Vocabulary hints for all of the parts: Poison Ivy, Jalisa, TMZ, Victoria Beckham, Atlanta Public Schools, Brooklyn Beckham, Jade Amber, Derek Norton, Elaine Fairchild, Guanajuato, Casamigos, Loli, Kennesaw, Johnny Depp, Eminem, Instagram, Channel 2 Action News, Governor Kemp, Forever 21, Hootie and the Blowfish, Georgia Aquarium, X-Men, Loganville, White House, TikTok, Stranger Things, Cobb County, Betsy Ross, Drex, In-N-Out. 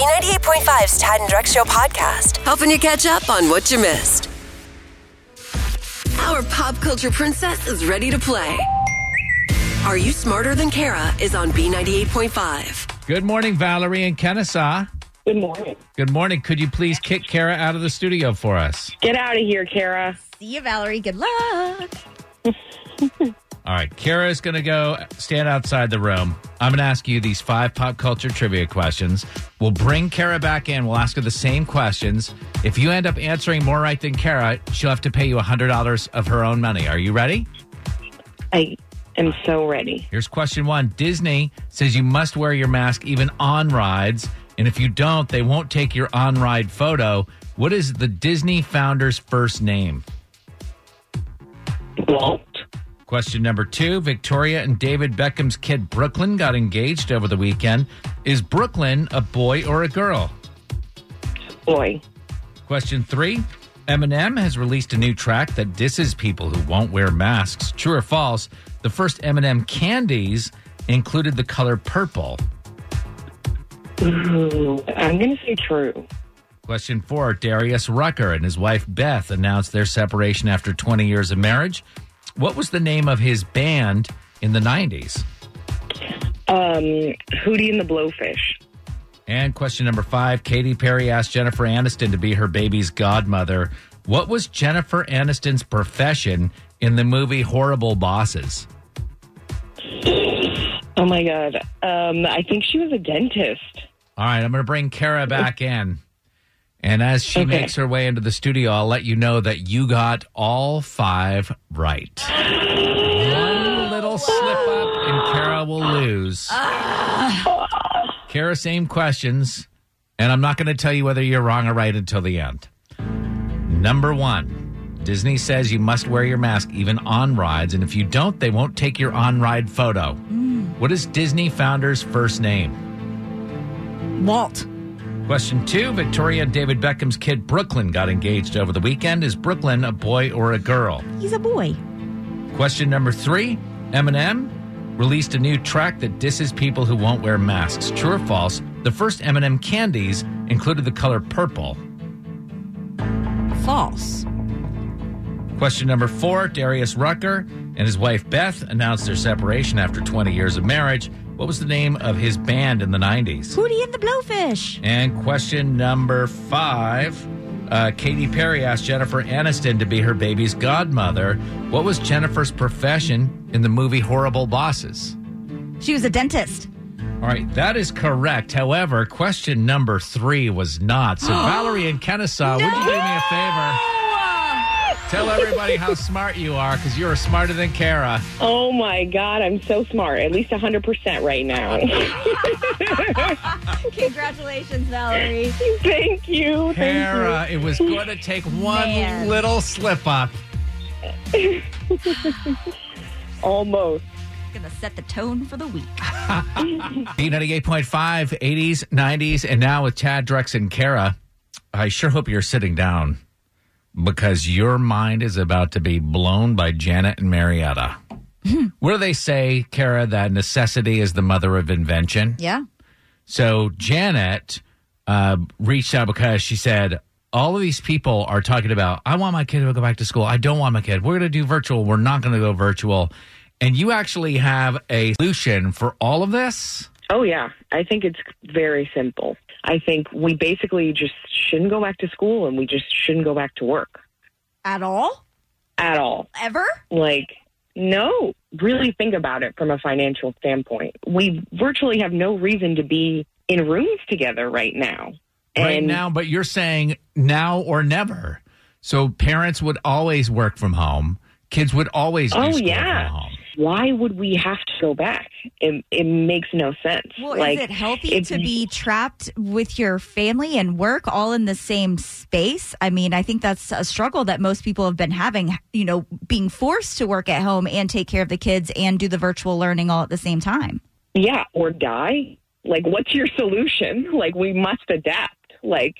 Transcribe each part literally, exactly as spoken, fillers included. B ninety-eight point five's Tad and Drex Show podcast, helping you catch up on what you missed. Our pop culture princess is ready to play. Are You Smarter Than Kara is on B ninety-eight point five. Good morning, Valerie in Kennesaw. Good morning. Good morning. Could you please kick Kara out of the studio for us? Get out of here, Kara. See you, Valerie. Good luck. All right, Kara's going to go stand outside the room. I'm going to ask you these five pop culture trivia questions. We'll bring Kara back in. We'll ask her the same questions. If you end up answering more right than Kara, she'll have to pay you one hundred dollars of her own money. Are you ready? I am so ready. Here's question one. Disney says you must wear your mask even on rides, and if you don't, they won't take your on-ride photo. What is the Disney founder's first name? Walt. Question number two, Victoria and David Beckham's kid Brooklyn got engaged over the weekend. Is Brooklyn a boy or a girl? Boy. Question three, Eminem has released a new track that disses people who won't wear masks. True or false, the first Eminem candies included the color purple. Ooh, I'm going to say true. Question four, Darius Rucker and his wife Beth announced their separation after twenty years of marriage. What was the name of his band in the nineties? Um, Hootie and the Blowfish. And question number five, Katy Perry asked Jennifer Aniston to be her baby's godmother. What was Jennifer Aniston's profession in the movie Horrible Bosses? Oh, my God. Um, I think she was a dentist. All right, I'm going to bring Kara back in. And as she okay. makes her way into the studio, I'll let you know that you got all five right. One little slip up and Kara will lose. Kara, same questions. And I'm not going to tell you whether you're wrong or right until the end. Number one, Disney says you must wear your mask even on rides. And if you don't, they won't take your on-ride photo. Mm. What is Disney founder's first name? Walt. Question two, Victoria and David Beckham's kid Brooklyn got engaged over the weekend. Is Brooklyn a boy or a girl? He's a boy. Question number three, Eminem released a new track that disses people who won't wear masks. True or false, the first Eminem candies included the color purple. False. Question number four, Darius Rucker and his wife Beth announced their separation after twenty years of marriage. What was the name of his band in the nineties? Hootie and the Blowfish. And question number five. Uh, Katy Perry asked Jennifer Aniston to be her baby's godmother. What was Jennifer's profession in the movie Horrible Bosses? She was a dentist. All right, that is correct. However, question number three was not. So Valerie in Kennesaw, no! Would you do me a favor? Tell everybody how smart you are, because you are smarter than Kara. Oh, my God. I'm so smart. At least one hundred percent right now. Congratulations, Valerie. Thank you. Kara, it was going to take one Man. little slip-up. Almost. Going to set the tone for the week. B ninety-eight point five, eighties, nineties, and now with Tad, Drex, and Kara. I sure hope you're sitting down, because your mind is about to be blown by Janet and Marietta. Where they say, Kara, that necessity is the mother of invention. Yeah. So Janet uh, reached out because she said, all of these people are talking about, I want my kid to go back to school. I don't want my kid. We're going to do virtual. We're not going to go virtual. And you actually have a solution for all of this? Oh, yeah. I think it's very simple. I think we basically just shouldn't go back to school and we just shouldn't go back to work. At all? At all. Ever? Like, no. Really think about it from a financial standpoint. We virtually have no reason to be in rooms together right now. And right now, but you're saying now or never. So parents would always work from home. Kids would always do oh, school yeah. from home. Why would we have to go back? It, it makes no sense. Well, like, is it healthy to be trapped with your family and work all in the same space? I mean, I think that's a struggle that most people have been having, you know, being forced to work at home and take care of the kids and do the virtual learning all at the same time. Yeah, or die. Like, what's your solution? Like, we must adapt. Like,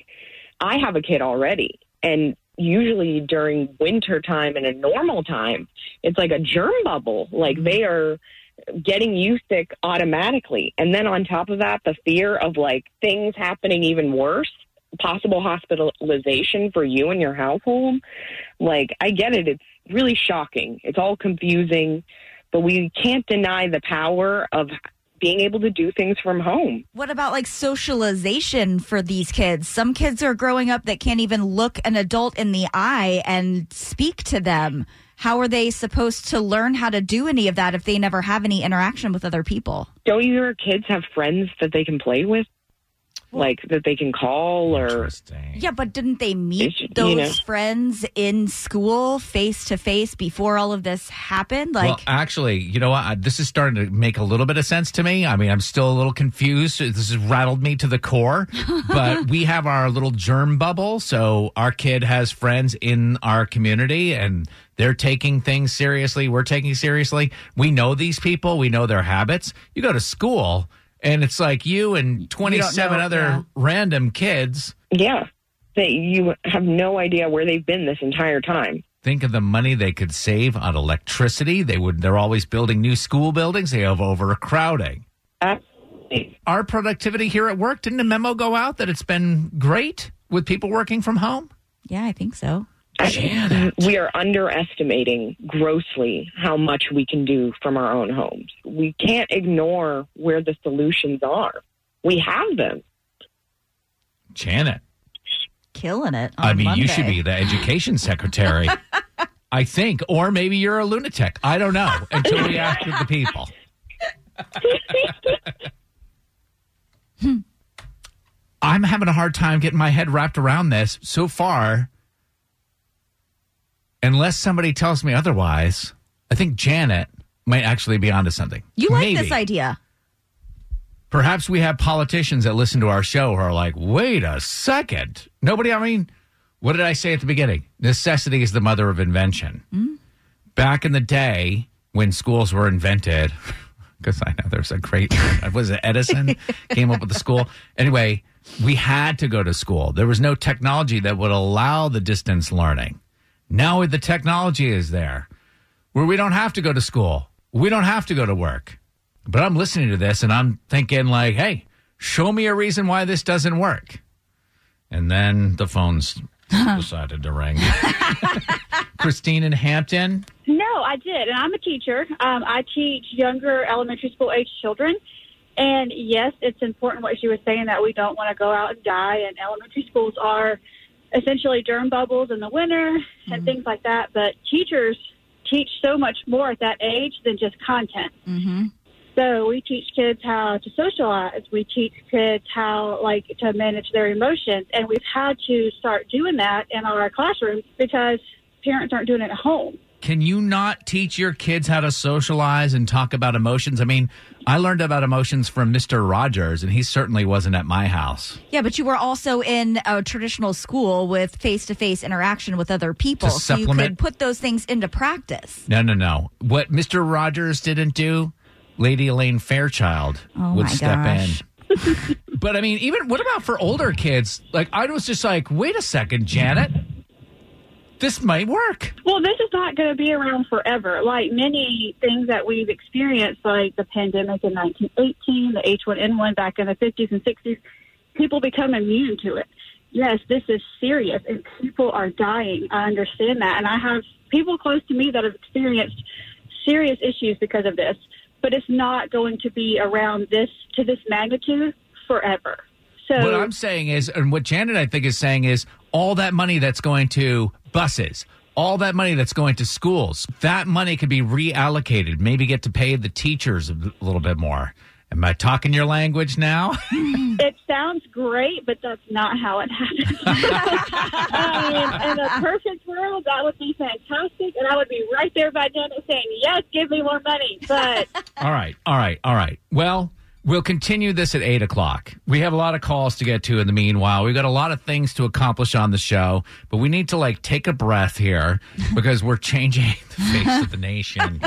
I have a kid already, and usually during winter time and a normal time, it's like a germ bubble. Like they are getting you sick automatically. And then on top of that, the fear of like things happening even worse, possible hospitalization for you and your household. Like, I get it. It's really shocking. It's all confusing, but we can't deny the power of being able to do things from home. What about like socialization for these kids? Some kids are growing up that can't even look an adult in the eye and speak to them. How are they supposed to learn how to do any of that if they never have any interaction with other people? Don't your kids have friends that they can play with? Like that they can call or... Yeah, but didn't they meet should, those you know. friends in school face-to-face before all of this happened? Like, well, actually, you know what? I, this is starting to make a little bit of sense to me. I mean, I'm still a little confused. This has rattled me to the core. But we have our little germ bubble, so our kid has friends in our community, and they're taking things seriously. We're taking seriously. We know these people. We know their habits. You go to school... And it's like you and twenty-seven you know, other yeah. random kids. Yeah. That you have no idea where they've been this entire time. Think of the money they could save on electricity. They would, they're always building new school buildings. They have overcrowding. Absolutely. Our productivity here at work, didn't a memo go out that it's been great with people working from home? Yeah, I think so. Janet. We are underestimating grossly how much we can do from our own homes. We can't ignore where the solutions are. We have them. Janet. Killing it on I mean, Monday. You should be the education secretary, I think. Or maybe you're a lunatic. I don't know until we ask the people. hmm. I'm having a hard time getting my head wrapped around this so far. Unless somebody tells me otherwise, I think Janet might actually be onto something. You like Maybe. This idea. Perhaps we have politicians that listen to our show who are like, wait a second. Nobody, I mean, what did I say at the beginning? Necessity is the mother of invention. Mm-hmm. Back in the day when schools were invented, because I know there's a great, was it Edison came up with the school? Anyway, we had to go to school. There was no technology that would allow the distance learning. Now the technology is there where we don't have to go to school. We don't have to go to work. But I'm listening to this and I'm thinking like, hey, show me a reason why this doesn't work. And then the phones decided to ring. Christine in Hampton. No, I did. And I'm a teacher. Um, I teach younger elementary school age children. And yes, it's important what she was saying that we don't want to go out and die. And elementary schools are essentially germ bubbles in the winter and mm-hmm. things like that. But teachers teach so much more at that age than just content. Mm-hmm. So we teach kids how to socialize. We teach kids how, like, to manage their emotions. And we've had to start doing that in our classrooms because parents aren't doing it at home. Can you not teach your kids how to socialize and talk about emotions? I mean, I learned about emotions from Mister Rogers, and he certainly wasn't at my house. Yeah, but you were also in a traditional school with face-to-face interaction with other people. To so supplement- you could put those things into practice. No, no, no. What Mister Rogers didn't do, Lady Elaine Fairchild oh would step gosh. in. But, I mean, even what about for older kids? Like, I was just like, wait a second, Janet. This might work. Well, this is not going to be around forever. Like many things that we've experienced, like the pandemic in nineteen eighteen, the H one N one back in the fifties and sixties, people become immune to it. Yes, this is serious, and people are dying. I understand that. And I have people close to me that have experienced serious issues because of this. But it's not going to be around this to this magnitude forever. So what I'm saying is, and what Janet, I think, is saying is all that money that's going to buses, all that money that's going to schools, that money could be reallocated, maybe get to pay the teachers a little bit more. Am I talking your language now? It sounds great, but that's not how it happens. I mean, in a perfect world, that would be fantastic, and I would be right there by Janet saying, yes, give me more money. But All right, all right, all right. Well, we'll continue this at eight o'clock. We have a lot of calls to get to in the meanwhile. We've got a lot of things to accomplish on the show, but we need to, like, take a breath here because we're changing the face of the nation.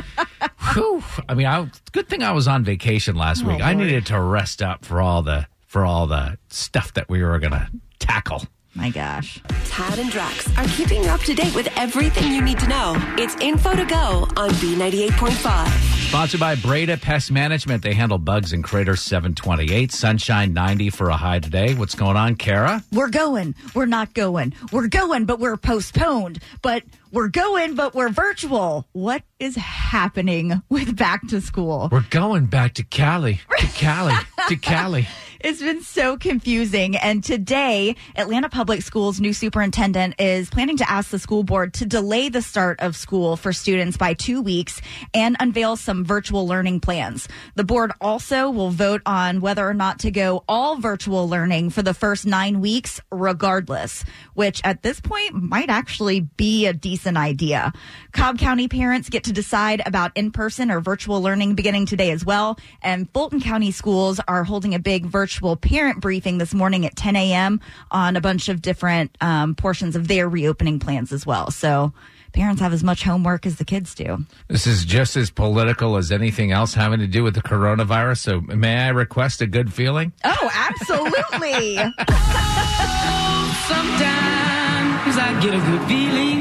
Whew. I mean, I, good thing I was on vacation last oh, week. Lord. I needed to rest up for all the for all the stuff that we were going to tackle. My gosh. Tad and Drex are keeping you up to date with everything you need to know. It's Info to Go on B ninety-eight point five. Sponsored by Breda Pest Management. They handle bugs and critters. Seven twenty-eight, sunshine ninety for a high today. What's going on, Kara? We're going. We're not going. We're going, but we're postponed. But we're going, but we're virtual. What is happening with back to school? We're going back to Cali. To Cali. To Cali. It's been so confusing. And today, Atlanta Public Schools' new superintendent is planning to ask the school board to delay the start of school for students by two weeks and unveil some virtual learning plans. The board also will vote on whether or not to go all virtual learning for the first nine weeks regardless, which at this point might actually be a decent idea. Cobb County parents get to decide about in-person or virtual learning beginning today as well. And Fulton County schools are holding a big virtual parent briefing this morning at ten a.m. on a bunch of different um, portions of their reopening plans as well. So parents have as much homework as the kids do. This is just as political as anything else having to do with the coronavirus. So may I request a good feeling? Oh, absolutely. Oh, sometimes I get a good feeling.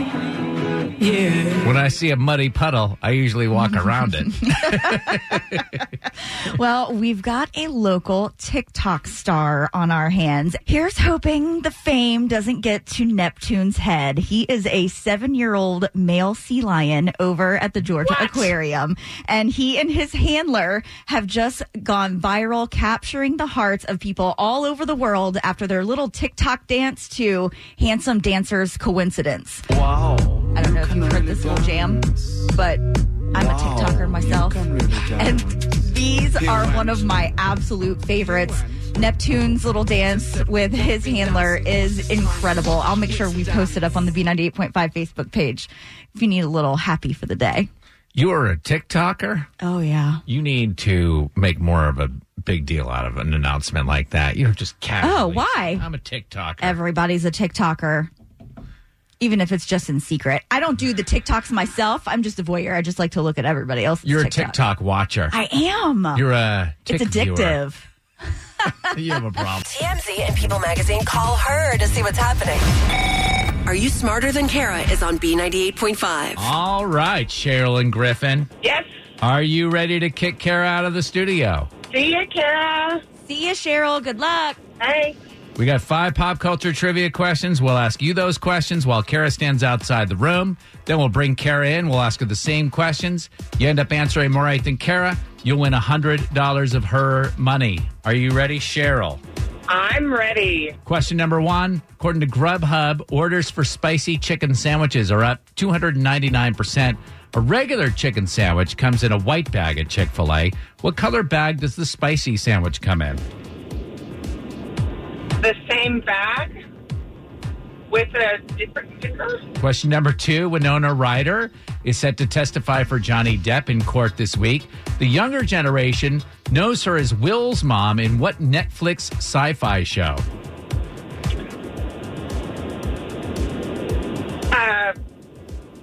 Yeah. When I see a muddy puddle, I usually walk around it. Well, we've got a local TikTok star on our hands. Here's hoping the fame doesn't get to Neptune's head. He is a seven-year-old male sea lion over at the Georgia what? Aquarium. And he and his handler have just gone viral, capturing the hearts of people all over the world after their little TikTok dance to Handsome Dancer's Coincidence. Wow. I don't know if you've heard this little jam, but I'm a TikToker myself, and these are one of my absolute favorites. Neptune's little dance with his handler is incredible. I'll make sure we post it up on the B ninety-eight point five Facebook page if you need a little happy for the day. You are a TikToker? Oh, yeah. You need to make more of a big deal out of an announcement like that. You don't just casually. Oh, why? I'm a TikToker. Everybody's a TikToker. Even if it's just in secret. I don't do the TikToks myself. I'm just a voyeur. I just like to look at everybody else's You're TikTok. a TikTok watcher. I am. You're a TikTok It's addictive. You have a problem. T M Z and People Magazine call her to see what's happening. Are You Smarter Than Kara is on B ninety-eight point five. All right, Sherilyn Griffin. Yes. Are you ready to kick Kara out of the studio? See ya, Kara. See ya, Cheryl. Good luck. Hey. We got five pop culture trivia questions. We'll ask you those questions while Kara stands outside the room. Then we'll bring Kara in. We'll ask her the same questions. You end up answering more right than Kara. You'll win one hundred dollars of her money. Are you ready, Cheryl? I'm ready. Question number one. According to Grubhub, orders for spicy chicken sandwiches are up two hundred ninety-nine percent. A regular chicken sandwich comes in a white bag at Chick-fil-A. What color bag does the spicy sandwich come in? The same bag with a different sticker. Question number two, Winona Ryder is set to testify for Johnny Depp in court this week. The younger generation knows her as Will's mom in what Netflix sci-fi show? Uh,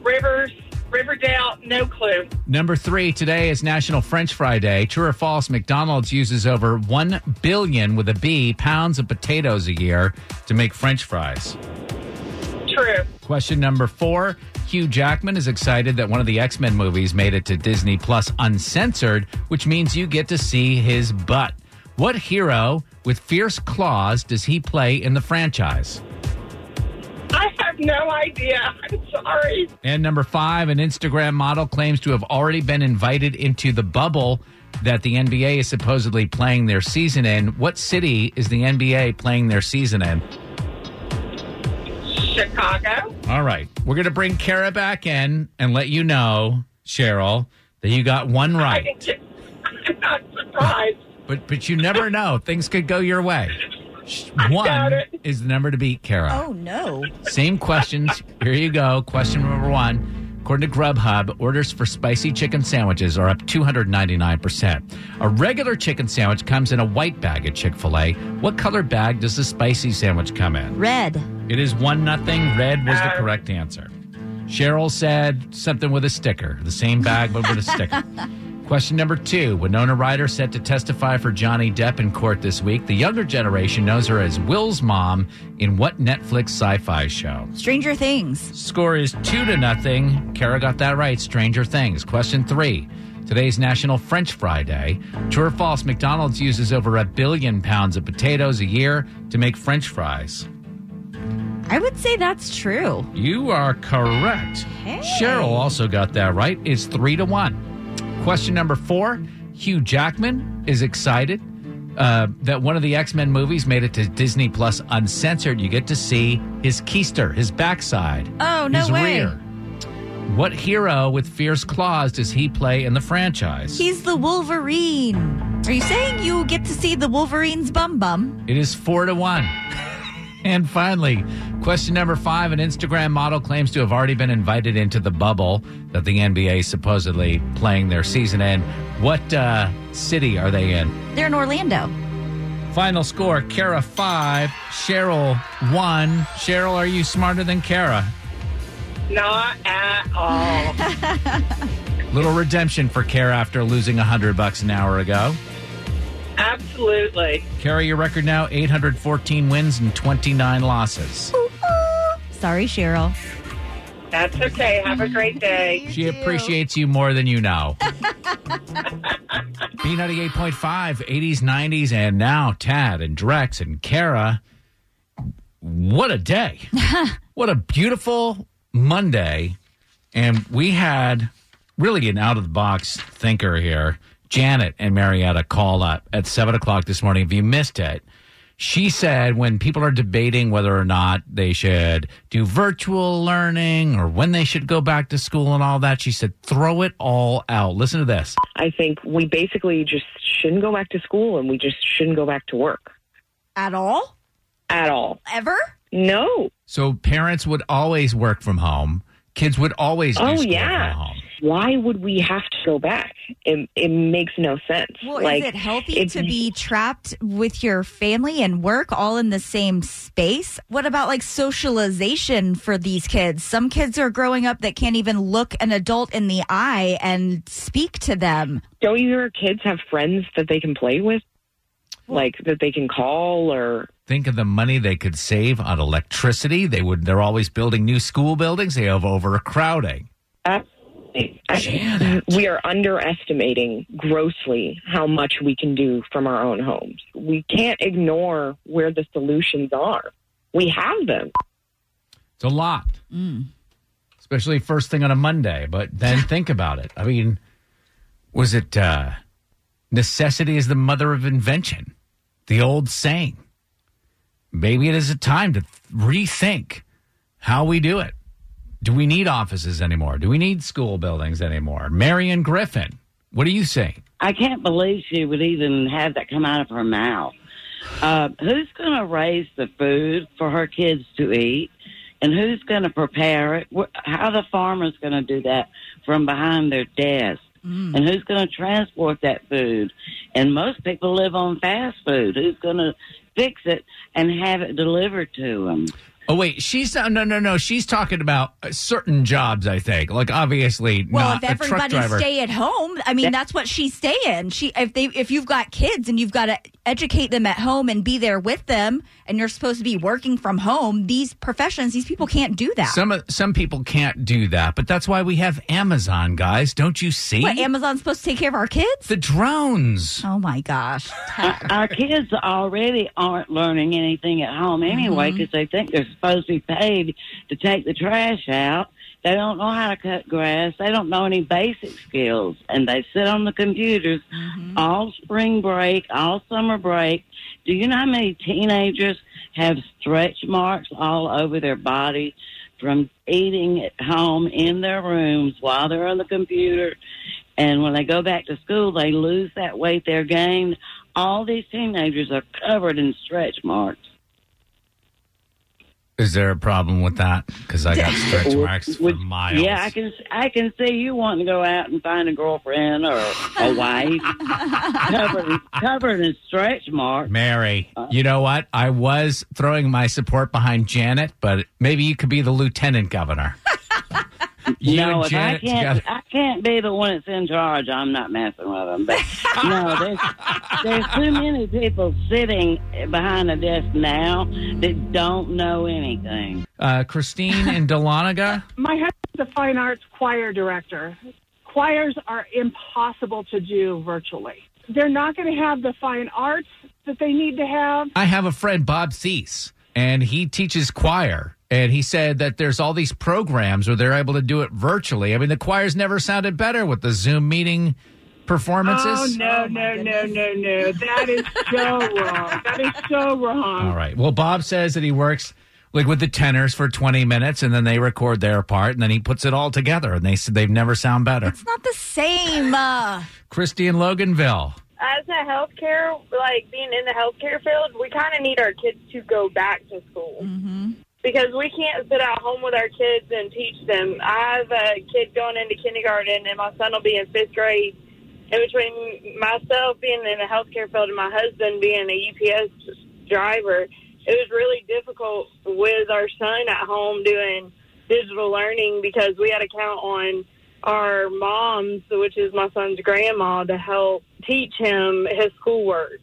Rivers, Riverdale, no clue. Number three, today is National French Fry Day. True or false, McDonald's uses over one billion, with a B, pounds of potatoes a year to make French fries. True. Question number four, Hugh Jackman is excited that one of the X-Men movies made it to Disney Plus uncensored, which means you get to see his butt. What hero with fierce claws does he play in the franchise? No idea. I'm sorry. And number five, an Instagram model claims to have already been invited into the bubble that the N B A is supposedly playing their season in. What city is the N B A playing their season in? Chicago. All right. We're going to bring Kara back in and let you know, Cheryl, that you got one right. I didn't, I'm not surprised. But, but you never know. Things could go your way. One is the number to beat, Kara. Oh, no. Same questions. Here you go. Question number one. According to Grubhub, orders for spicy chicken sandwiches are up two hundred ninety-nine percent. A regular chicken sandwich comes in a white bag at Chick-fil-A. What color bag does the spicy sandwich come in? Red. It is one nothing. Red was the correct answer. Cheryl said something with a sticker. The same bag, but with a sticker. Question number two, Winona Ryder set to testify for Johnny Depp in court this week. The younger generation knows her as Will's mom in what Netflix sci-fi show? Stranger Things. Score is two to nothing. Kara got that right, Stranger Things. Question three, Today's National French Fry Day. True or false, McDonald's uses over a billion pounds of potatoes a year to make French fries. I would say that's true. You are correct. Hey. Cheryl also got that right. It's three to one. Question number four. Hugh Jackman is excited uh, that one of the X-Men movies made it to Disney Plus uncensored. You get to see his keister, his backside. Oh, no his way. Rear. What hero with fierce claws does he play in the franchise? He's the Wolverine. Are you saying you get to see the Wolverine's bum bum? It is four to one. And finally, question number five. An Instagram model claims to have already been invited into the bubble that the N B A is supposedly playing their season in. What uh, city are they in? They're in Orlando. Final score, Kara five, Cheryl one. Cheryl, are you smarter than Kara? Not at all. Little redemption for Kara after losing one hundred bucks an hour ago. Absolutely. Kara, your record now, eight hundred fourteen wins and twenty-nine losses. Ooh, ooh. Sorry, Cheryl. That's okay. Have a great day. She too. Appreciates you more than you know. B ninety-eight point five, eighties, nineties, and now Tad and Drex and Kara. What a day. What a beautiful Monday. And we had really an out-of-the-box thinker here. Janet and Marietta call up at seven o'clock this morning. If you missed it, she said when people are debating whether or not they should do virtual learning or when they should go back to school and all that, she said, throw it all out. Listen to this. I think we basically just shouldn't go back to school and we just shouldn't go back to work. At all? At all. Ever? No. So parents would always work from home. Kids would always do oh, school yeah. from home. Why would we have to go back? It, it makes no sense. Well, like, is it healthy to be trapped with your family and work all in the same space? What about like socialization for these kids? Some kids are growing up that can't even look an adult in the eye and speak to them. Don't your kids have friends that they can play with? Like that they can call or... Think of the money they could save on electricity. They would, they're always building new school buildings. They have overcrowding. Uh- I, we are underestimating grossly how much we can do from our own homes. We can't ignore where the solutions are. We have them. It's a lot, mm. especially first thing on a Monday. But then think about it. I mean, was it uh, necessity is the mother of invention? The old saying. Maybe it is a time to rethink how we do it. Do we need offices anymore? Do we need school buildings anymore? Marion Griffin, what do you say? I can't believe she would even have that come out of her mouth. Uh, who's going to raise the food for her kids to eat? And who's going to prepare it? How the farmer's going to do that from behind their desk? Mm. And who's going to transport that food? And most people live on fast food. Who's going to fix it and have it delivered to them? Oh, wait, she's not, no, no, no. She's talking about certain jobs, I think. Like, obviously, well, not a truck driver. Well, if everybody stay at home, I mean, that, that's what she's staying. She, if they, if you've got kids and you've got to educate them at home and be there with them, and you're supposed to be working from home, these professions, these people can't do that. Some some people can't do that, but that's why we have Amazon, guys. Don't you see? What, Amazon's supposed to take care of our kids? The drones. Oh, my gosh. our, our kids already aren't learning anything at home anyway because mm-hmm. they think they're supposed to be paid to take the trash out. They don't know how to cut grass. They don't know any basic skills. And they sit on the computers mm-hmm. all spring break, all summer break. Do you know how many teenagers have stretch marks all over their body from eating at home in their rooms while they're on the computer? And when they go back to school, they lose that weight they're gained. All these teenagers are covered in stretch marks. Is there a problem with that? Because I got stretch marks for miles. Yeah, I can I can see you wanting to go out and find a girlfriend or a wife covered, covered in stretch marks. Mary, uh, you know what? I was throwing my support behind Janet, but maybe you could be the lieutenant governor. You no, if I can't, I can't be the one that's in charge. I'm not messing with them. But no, there's, there's too many people sitting behind a desk now that don't know anything. Uh, Christine in Dahlonega? My husband's a fine arts choir director. choirs are impossible to do virtually. They're not going to have the fine arts that they need to have. I have a friend, Bob Thies, and he teaches choir. And he said that there's all these programs where they're able to do it virtually. I mean, the choir's never sounded better with the Zoom meeting performances. Oh, no, oh, no, no, no, no. That is so wrong. That is so wrong. All right. Well, Bob says that he works like with the tenors for twenty minutes, and then they record their part, and then he puts it all together, and they said they've never sound better. It's not the same. Uh... Christy in Loganville. As a healthcare, like being in the healthcare field, we kind of need our kids to go back to school. Mm-hmm. Because we can't sit at home with our kids and teach them. I have a kid going into kindergarten, and my son will be in fifth grade. And between myself being in the healthcare field and my husband being a U P S driver, it was really difficult with our son at home doing digital learning because we had to count on our moms, which is my son's grandma, to help teach him his schoolwork.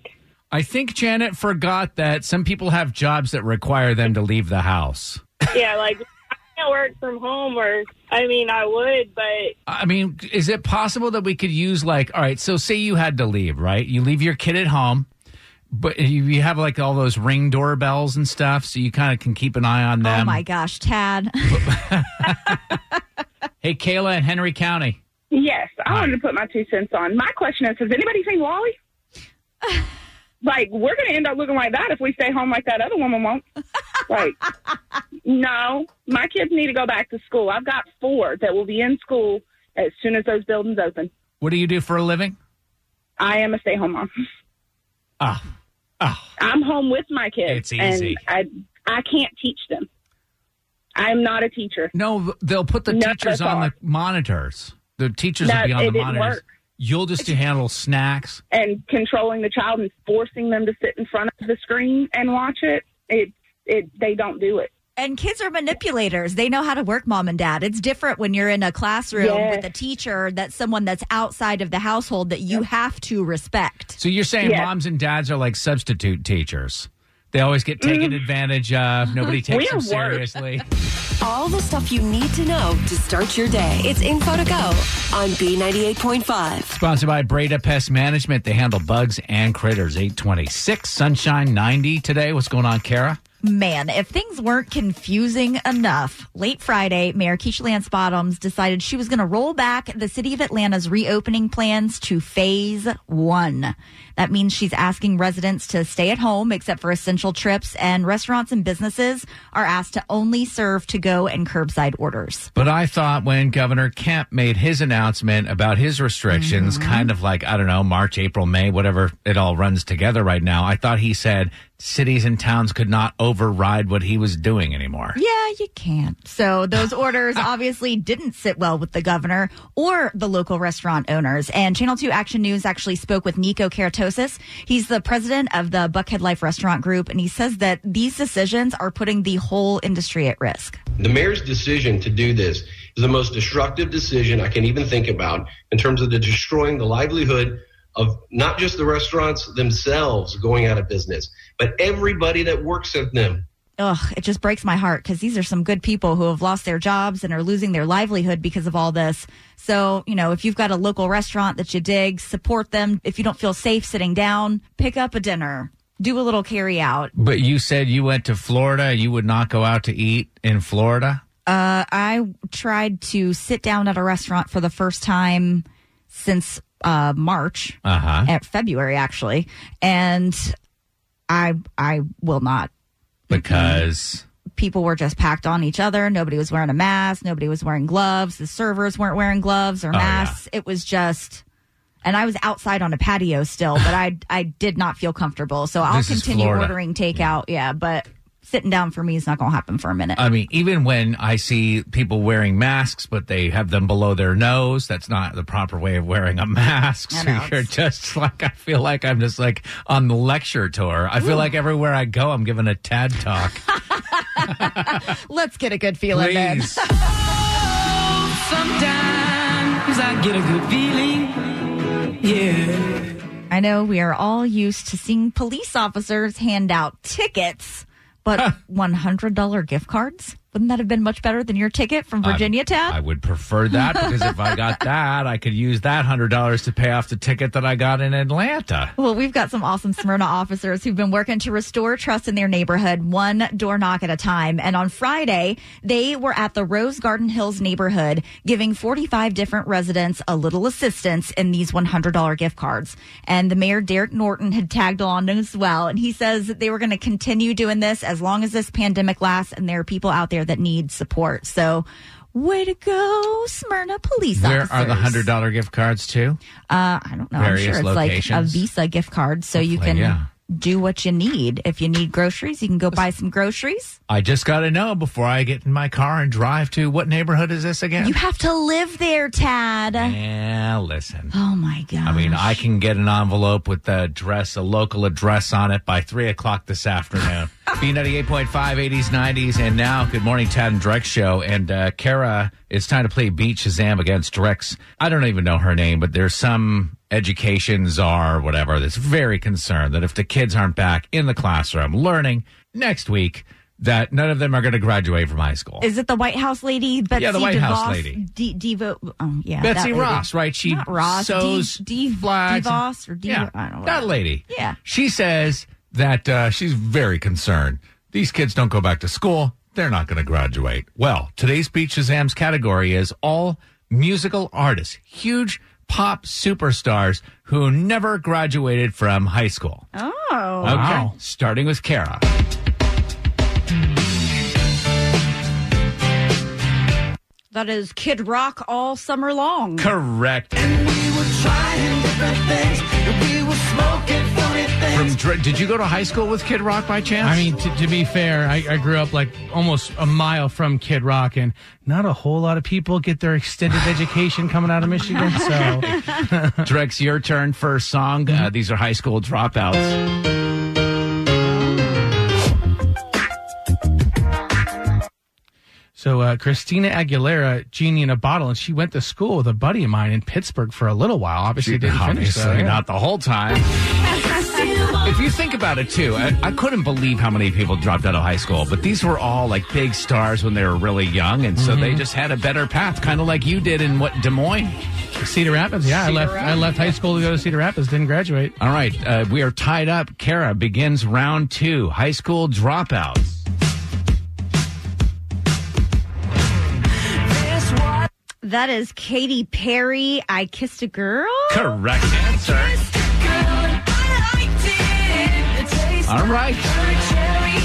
I think Janet forgot that some people have jobs that require them to leave the house. Yeah, like I can't work from home, or I mean, I would, but I mean, is it possible that we could use like, all right, so say you had to leave, right? You leave your kid at home, but you have like all those Ring doorbells and stuff, so you kind of can keep an eye on them. Oh my gosh, Tad. Hey, Kayla in Henry County. Yes, I wanted to put my two cents on. My question is, has anybody seen Wally? Like, we're going to end up looking like that if we stay home like that other woman won't. Like, no, my kids need to go back to school. I've got four that will be in school as soon as those buildings open. What do you do for a living? I am a stay-home mom. Oh. Oh. I'm home with my kids. It's easy. And I, I can't teach them. I'm not a teacher. No, they'll put the no, teachers on the monitors. The teachers no, will be on the monitors. It didn't work. You'll just handle snacks. And controlling the child and forcing them to sit in front of the screen and watch it, it, it they don't do it. And kids are manipulators. They know how to work mom and dad. It's different when you're in a classroom yes. with a teacher that's someone that's outside of the household that you have to respect. So you're saying yes. moms and dads are like substitute teachers. They always get taken mm. advantage of. Nobody takes them seriously. All the stuff you need to know to start your day. It's Info to Go on B ninety-eight point five. Sponsored by Breda Pest Management. They handle bugs and critters. eight twenty-six, sunshine ninety today. What's going on, Kara? Man, if things weren't confusing enough, late Friday, Mayor Keisha Lance Bottoms decided she was going to roll back the city of Atlanta's reopening plans to phase one. That means she's asking residents to stay at home except for essential trips, and restaurants and businesses are asked to only serve to-go and curbside orders. But I thought when Governor Kemp made his announcement about his restrictions, mm-hmm. kind of like, I don't know, March, April, May, whatever it all runs together right now, I thought he said cities and towns could not override what he was doing anymore. Yeah, you can't. So those orders obviously didn't sit well with the governor or the local restaurant owners. And Channel two Action News actually spoke with Nico Karatosis. He's the president of the Buckhead Life Restaurant Group, and he says that these decisions are putting the whole industry at risk. The mayor's decision to do this is the most destructive decision I can even think about in terms of the destroying the livelihood of not just the restaurants themselves going out of business, but everybody that works at them. Ugh, it just breaks my heart because these are some good people who have lost their jobs and are losing their livelihood because of all this. So, you know, if you've got a local restaurant that you dig, support them. If you don't feel safe sitting down, pick up a dinner. Do a little carry out. But you said you went to Florida. You would not go out to eat in Florida? Uh, I tried to sit down at a restaurant for the first time since Uh, March, uh-huh. at February, actually. And I I will not. Because? People were just packed on each other. Nobody was wearing a mask. Nobody was wearing gloves. The servers weren't wearing gloves or masks. Oh, yeah. It was just... And I was outside on a patio still, but I I did not feel comfortable. So I'll this continue ordering takeout. Yeah, yeah, but... Sitting down for me is not going to happen for a minute. I mean, even when I see people wearing masks, but they have them below their nose, that's not the proper way of wearing a mask. So you're just like, I feel like I'm just like on the lecture tour. I Ooh. feel like everywhere I go, I'm giving a TED talk. Let's get a good feeling then. Please. Oh, sometimes I get a good feeling. Yeah. I know we are all used to seeing police officers hand out tickets. But one hundred dollars gift cards? Wouldn't that have been much better than your ticket from Virginia, Tad? I would prefer that because if I got that, I could use that one hundred dollars to pay off the ticket that I got in Atlanta. Well, we've got some awesome Smyrna officers who've been working to restore trust in their neighborhood one door knock at a time. And on Friday, they were at the Rose Garden Hills neighborhood giving forty-five different residents a little assistance in these one hundred dollars gift cards. And the mayor, Derek Norton, had tagged along as well. And he says that they were going to continue doing this as long as this pandemic lasts and there are people out there that need support. So way to go, Smyrna police officers. Where are the one hundred dollars gift cards too? Uh, I don't know. Various I'm sure it's locations. Like a Visa gift card. So Hopefully, you can yeah. do what you need. If you need groceries, you can go buy some groceries. I just got to know before I get in my car and drive to, what neighborhood is this again? You have to live there, Tad. Yeah, listen. Oh, my gosh. I mean, I can get an envelope with the address, a local address on it by three o'clock this afternoon. B ninety-eight point five, eighties, nineties, and now, good morning, Tad and Drex show. And uh, Kara, it's time to play Beat Shazam against Drex. I don't even know her name, but there's some education czar or whatever that's very concerned that if the kids aren't back in the classroom learning next week, that none of them are going to graduate from high school. Is it the White House lady? Betsy yeah, the White DeVos, House lady. De- Devo- oh, yeah, Betsy Ross, right? She Not Ross, sews De- De- flags. DeVos or DeVos. Yeah, I don't know. That lady. Yeah. She says that uh, she's very concerned. These kids don't go back to school. They're not going to graduate. Well, today's Beat Shazam's category is all musical artists, huge pop superstars who never graduated from high school. Oh. Okay. Wow. Starting with Kara. That is Kid Rock All Summer Long. Correct. And we were trying different things. And we were smoking funny things. From, did you go to high school with Kid Rock by chance? I mean, t- to be fair, I, I grew up like almost a mile from Kid Rock, and not a whole lot of people get their extended education coming out of Michigan. So, Drex, your turn. First song. Uh, these are high school dropouts. So uh, Christina Aguilera, Genie in a Bottle, and she went to school with a buddy of mine in Pittsburgh for a little while. Obviously, she didn't obviously finish that. Not the whole time. If you think about it, too, I, I couldn't believe how many people dropped out of high school, but these were all, like, big stars when they were really young, and so mm-hmm. they just had a better path, kind of like you did in, what, Des Moines? Cedar Rapids, yeah. Cedar I left Rapids. I left high school to go to Cedar Rapids, didn't graduate. All right, uh, we are tied up. Kara begins round two, high school dropouts. That is Katy Perry, I Kissed a Girl. Correct answer. All right.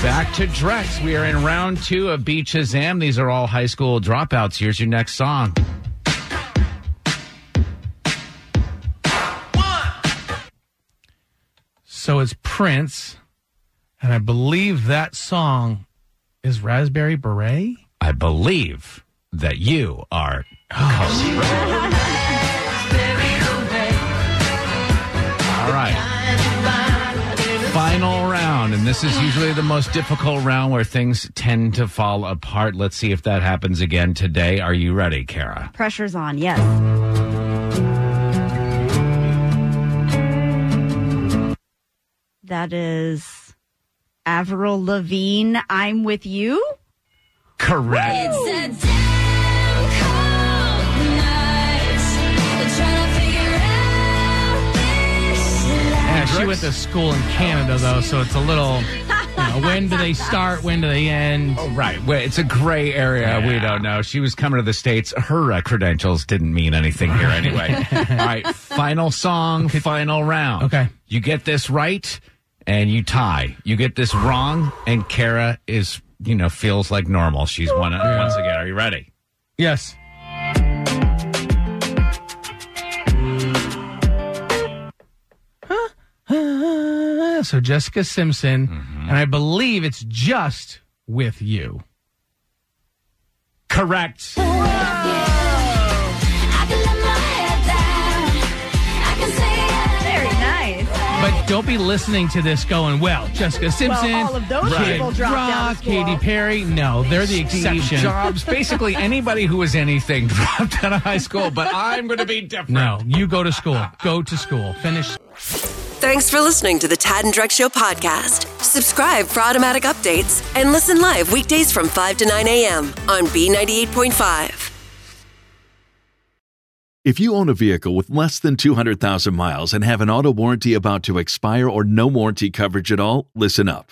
Back to Drex. We are in round two of Beat Shazam. These are all high school dropouts. Here's your next song. So it's Prince, and I believe that song is Raspberry Beret? I believe that you are... Oh. All right. Final round, and this is usually the most difficult round where things tend to fall apart. Let's see if that happens again today. Are you ready, Kara? Pressure's on, yes. That is Avril Lavigne, I'm With You. Correct. It's a She went to school in Canada, though, so it's a little, you know, when do they start, when do they end? Oh, right. Well, it's a gray area. Yeah. We don't know. She was coming to the States. Her uh, credentials didn't mean anything here anyway. All right, final song, okay. Final round. Okay. You get this right, and you tie. You get this wrong, and Kara is, you know, feels like normal. She's won it once again. Are you ready? Yes. So Jessica Simpson, mm-hmm. and I believe it's Just With You. Correct. Whoa. Very nice. But don't be listening to this going, well, Jessica Simpson, well, all of those right. people dropped Rock, out of school. Katy Perry. No, they're the exception. Steve Jobs, basically anybody who was anything dropped out of high school, but I'm going to be different. No, you go to school. Go to school. Finish. Thanks for listening to the Tad and Drex Show podcast. Subscribe for automatic updates and listen live weekdays from five to nine a.m. on B ninety-eight point five. If you own a vehicle with less than two hundred thousand miles and have an auto warranty about to expire or no warranty coverage at all, listen up.